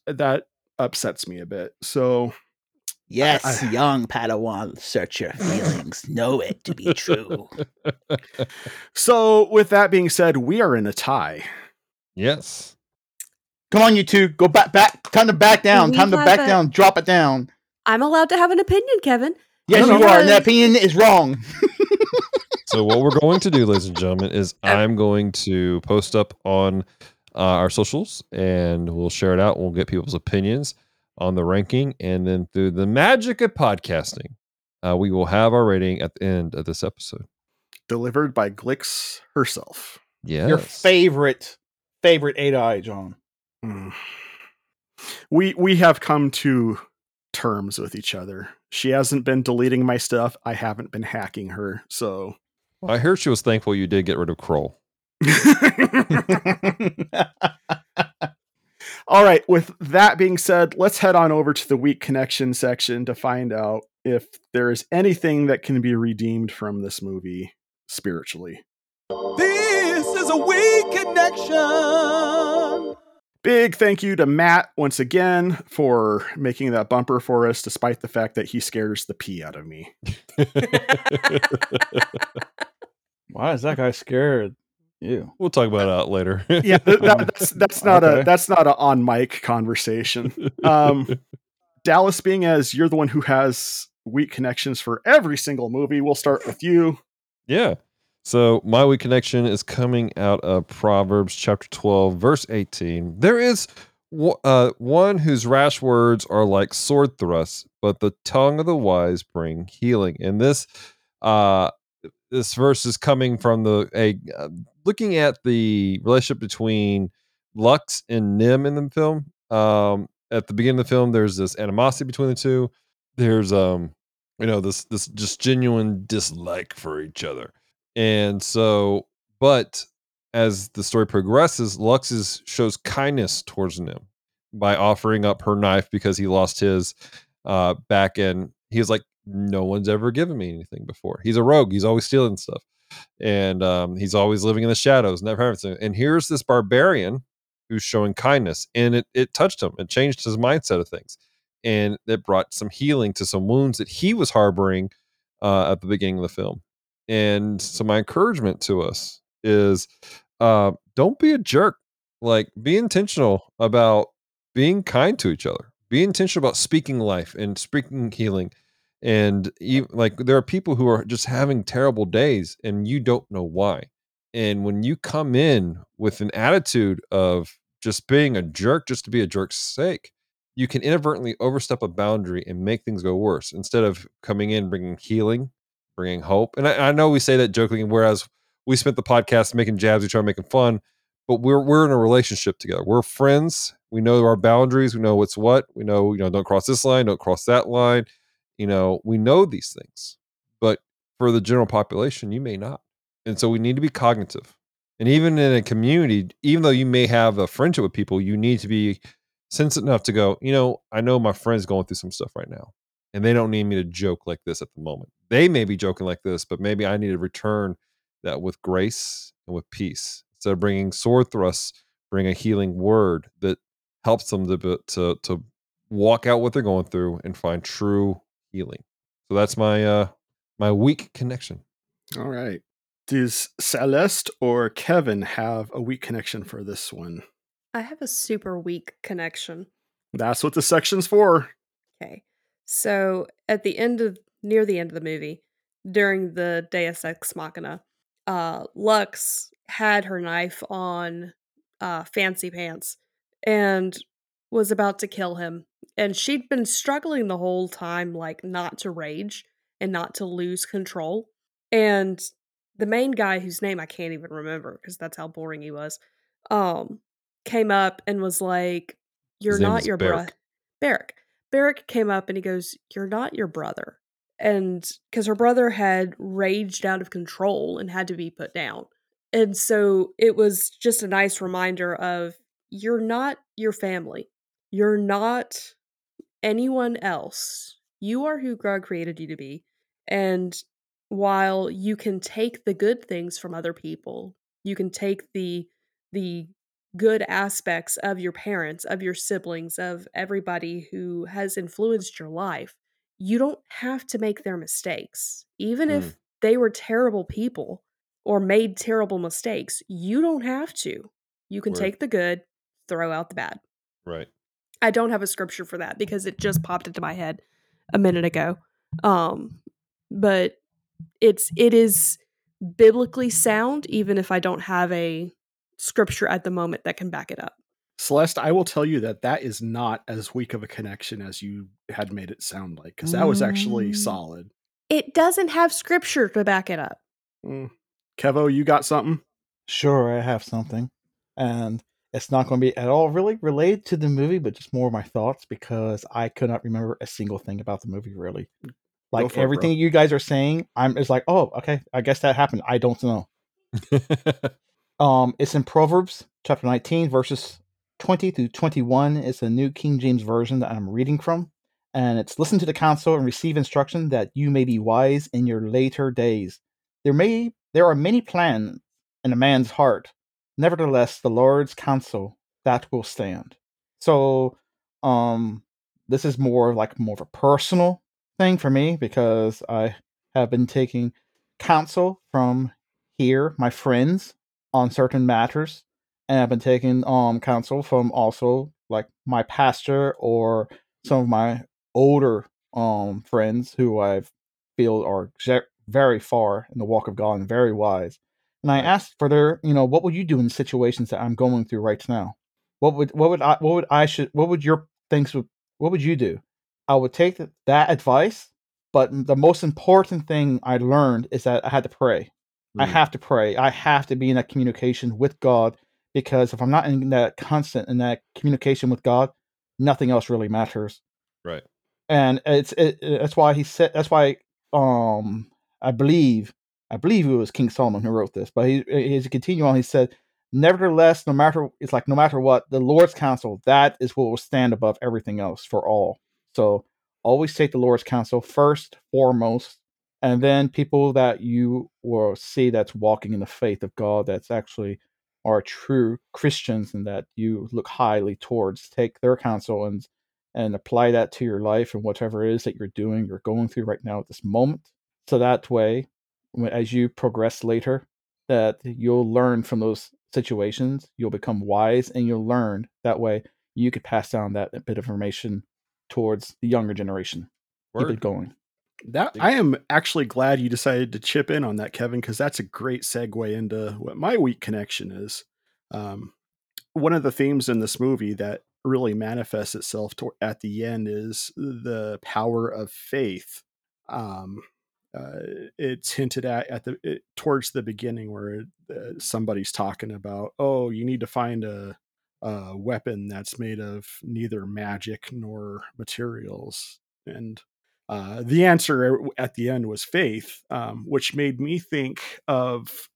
that upsets me a bit. So yes, young Padawan, search your feelings. Know it to be true. So with that being said, we are in a tie. Yes. Come on, you two. Go back. Time to back down. Drop it down. I'm allowed to have an opinion, Kevin. Yes, you are. And that opinion is wrong. So what we're going to do, ladies and gentlemen, is I'm going to post up on our socials, and we'll share it out. We'll get people's opinions on the ranking, and then through the magic of podcasting, we will have our rating at the end of this episode. Delivered by Glix herself. Yes. Your favorite 8i, John. Mm. We have come to terms with each other. She hasn't been deleting my stuff. I haven't been hacking her, so... Well, I heard she was thankful you did get rid of Kroll. All right. With that being said, let's head on over to the Weak Connection section to find out if there is anything that can be redeemed from this movie spiritually. This is a Weak Connection. Big thank you to Matt once again for making that bumper for us, despite the fact that he scares the pee out of me. Why is that guy scared? You. We'll talk about that later. Yeah, that's not okay. That's not an on mic conversation. Dallas, being as you're the one who has weak connections for every single movie, we'll start with you. Yeah. So my weak connection is coming out of Proverbs chapter 12, verse 18. There is one whose rash words are like sword thrusts, but the tongue of the wise bring healing. And this verse is coming from looking at the relationship between Lux and Nim in the film. At the beginning of the film, there's this animosity between the two. There's this just genuine dislike for each other. And so, but as the story progresses, Lux shows kindness towards Nim by offering up her knife because he lost his back, and he was like, no one's ever given me anything before. He's a rogue. He's always stealing stuff. And he's always living in the shadows, never having anything. And here's this barbarian who's showing kindness. And it touched him. It changed his mindset of things. And it brought some healing to some wounds that he was harboring at the beginning of the film. And so my encouragement to us is don't be a jerk. Like, be intentional about being kind to each other. Be intentional about speaking life and speaking healing. And even, like, there are people who are just having terrible days and you don't know why. And when you come in with an attitude of just being a jerk, just to be a jerk's sake, you can inadvertently overstep a boundary and make things go worse instead of coming in, bringing healing, bringing hope. And I know we say that jokingly, whereas we spent the podcast making jabs, we try making fun, but we're in a relationship together. We're friends. We know our boundaries. We know what's what. We know, don't cross this line. Don't cross that line. We know these things, but for the general population, you may not. And so we need to be cognitive. And even in a community, even though you may have a friendship with people, you need to be sensitive enough to go, I know my friend's going through some stuff right now, and they don't need me to joke like this at the moment. They may be joking like this, but maybe I need to return that with grace and with peace. Instead of bringing sword thrusts, bring a healing word that helps them to walk out what they're going through and find true healing. So that's my weak connection. All right. Does Celeste or Kevin have a weak connection for this one? I have a super weak connection. That's what the section's for. Okay. So at the end of, near the end of the movie, during the Deus Ex Machina, Lux had her knife on Fancy Pants and was about to kill him. And she'd been struggling the whole time, like, not to rage and not to lose control. And the main guy, whose name I can't even remember because that's how boring he was, came up and was like, "You're not your brother." Barrick came up and he goes, "You're not your brother." And because her brother had raged out of control and had to be put down. And so it was just a nice reminder of, you're not your family. You're not anyone else. You are who God created you to be. And while you can take the good things from other people, you can take the good aspects of your parents, of your siblings, of everybody who has influenced your life, you don't have to make their mistakes. Even if they were terrible people or made terrible mistakes, you don't have to. You can take the good, throw out the bad. Right. I don't have a scripture for that because it just popped into my head a minute ago. But it is biblically sound, even if I don't have a scripture at the moment that can back it up. Celeste, I will tell you that is not as weak of a connection as you had made it sound like, because that was actually solid. It doesn't have scripture to back it up. Kevo, you got something? Sure, I have something. And it's not going to be at all really related to the movie, but just more of my thoughts, because I could not remember a single thing about the movie, really. Like, everything you guys are saying, it's like, oh, okay, I guess that happened. I don't know. It's in Proverbs chapter 19, verses 20 through 21. It's a New King James Version that I'm reading from. And it's, listen to the counsel and receive instruction that you may be wise in your later days. There are many plans in a man's heart. Nevertheless, the Lord's counsel, that will stand. So, this is more of a personal thing for me, because I have been taking counsel from here, my friends, on certain matters, and I've been taking counsel from also my pastor or some of my older friends who I feel are very far in the walk of God and very wise. And I asked for their, what would you do in situations that I'm going through right now? What would you do? I would take that advice, but the most important thing I learned is that I had to pray. I have to pray. I have to be in that communication with God, because if I'm not in that communication with God, nothing else really matters. Right. And that's why he said, that's why I believe it was King Solomon who wrote this, but he continued on. He said, nevertheless, no matter what, the Lord's counsel, that is what will stand above everything else for all. So always take the Lord's counsel first, foremost, and then people that you will see that's walking in the faith of God, that's actually are true Christians and that you look highly towards, take their counsel and apply that to your life and whatever it is that you're going through right now at this moment. So that way, as you progress later, that you'll learn from those situations. You'll become wise and you'll learn. That way you could pass down that bit of information towards the younger generation. Word. Keep it going. That I am actually glad you decided to chip in on that, Kevin, because that's a great segue into what my weak connection is. One of the themes in this movie that really manifests itself at the end is the power of faith. It's hinted at towards the beginning where somebody's talking about, oh, you need to find a weapon that's made of neither magic nor materials. And the answer at the end was faith, which made me think of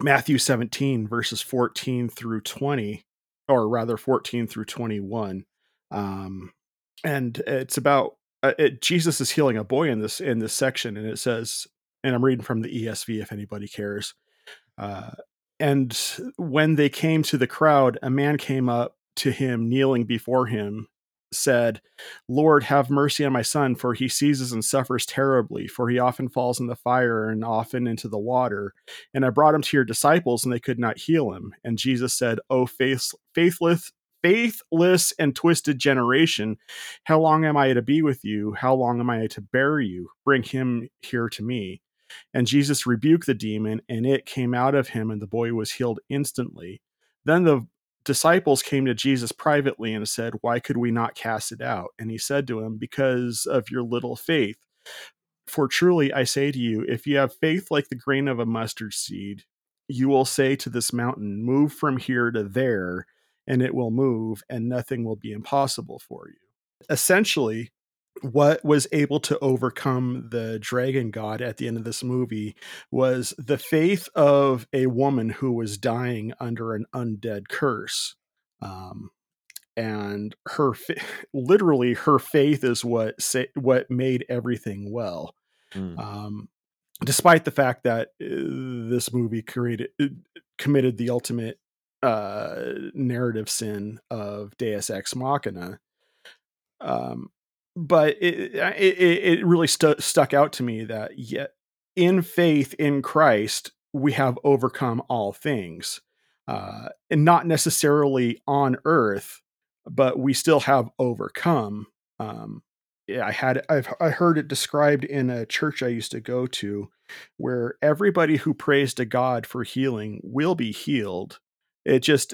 Matthew 17 verses 14 through 20, or rather 14 through 21. And it's about Jesus is healing a boy in this section. And it says, and I'm reading from the ESV if anybody cares. And when they came to the crowd, a man came up to him, kneeling before him, said, Lord, have mercy on my son, for he seizes and suffers terribly, for he often falls in the fire and often into the water. And I brought him to your disciples, and they could not heal him. And Jesus said, O faithless and twisted generation, how long am I to be with you? How long am I to bear you? Bring him here to me. And Jesus rebuked the demon, and it came out of him, and the boy was healed instantly. Then the disciples came to Jesus privately and said, why could we not cast it out? And he said to him, because of your little faith. For truly I say to you, if you have faith like the grain of a mustard seed, you will say to this mountain, move from here to there, and it will move, and nothing will be impossible for you. Essentially, what was able to overcome the dragon god at the end of this movie was the faith of a woman who was dying under an undead curse. And her faith is what made everything well. Mm. Despite the fact that this movie committed the ultimate narrative sin of Deus Ex Machina. But it really stuck out to me that yet in faith in Christ, we have overcome all things, and not necessarily on earth, but we still have overcome. I heard it described in a church I used to go to, where everybody who prays to God for healing will be healed. It just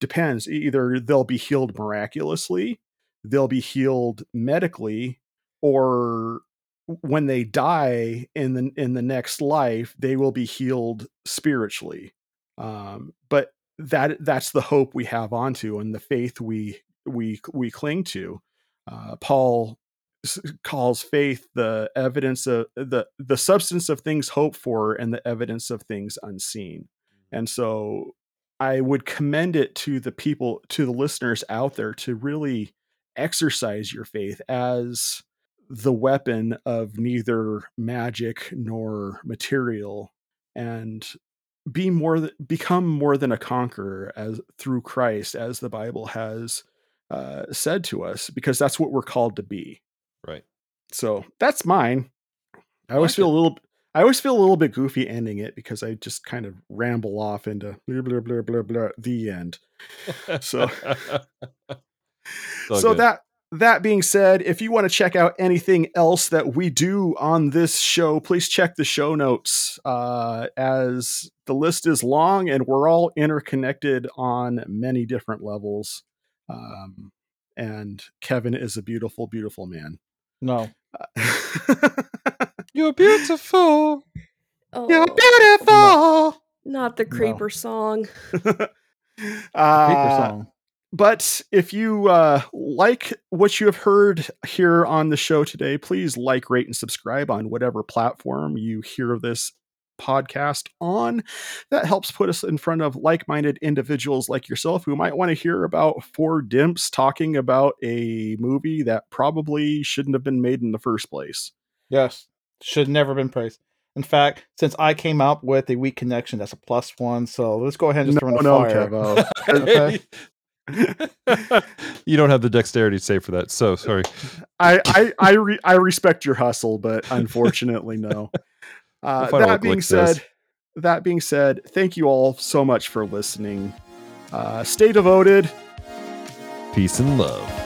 depends. Either they'll be healed miraculously, they'll be healed medically, or when they die in the next life, they will be healed spiritually. But that's the hope we have onto and the faith we cling to. Paul calls faith the evidence of the substance of things hoped for and the evidence of things unseen. And so I would commend it to the people, to the listeners out there, to really exercise your faith as the weapon of neither magic nor material, and become more than a conqueror as through Christ, as the Bible has said to us, because that's what we're called to be. Right. So that's mine. I always feel a little bit goofy ending it because I just kind of ramble off into blah, blah, blah, blah, blah, the end. So. So that being said, if you want to check out anything else that we do on this show, please check the show notes, as the list is long and we're all interconnected on many different levels. And Kevin is a beautiful, beautiful man. No. You're beautiful. Oh, you're beautiful. Not the Creeper song. Creeper song. But if you like what you have heard here on the show today, please like, rate, and subscribe on whatever platform you hear this podcast on. That helps put us in front of like-minded individuals like yourself who might want to hear about four dimps talking about a movie that probably shouldn't have been made in the first place. Yes, should never have been praised. In fact, since I came out with a weak connection, that's a +1. So let's go ahead and just throw in the fire. Okay. You don't have the dexterity to save for that, so sorry. I respect your hustle, but unfortunately no. That being said, that being said, thank you all so much for listening. Stay devoted. Peace and love.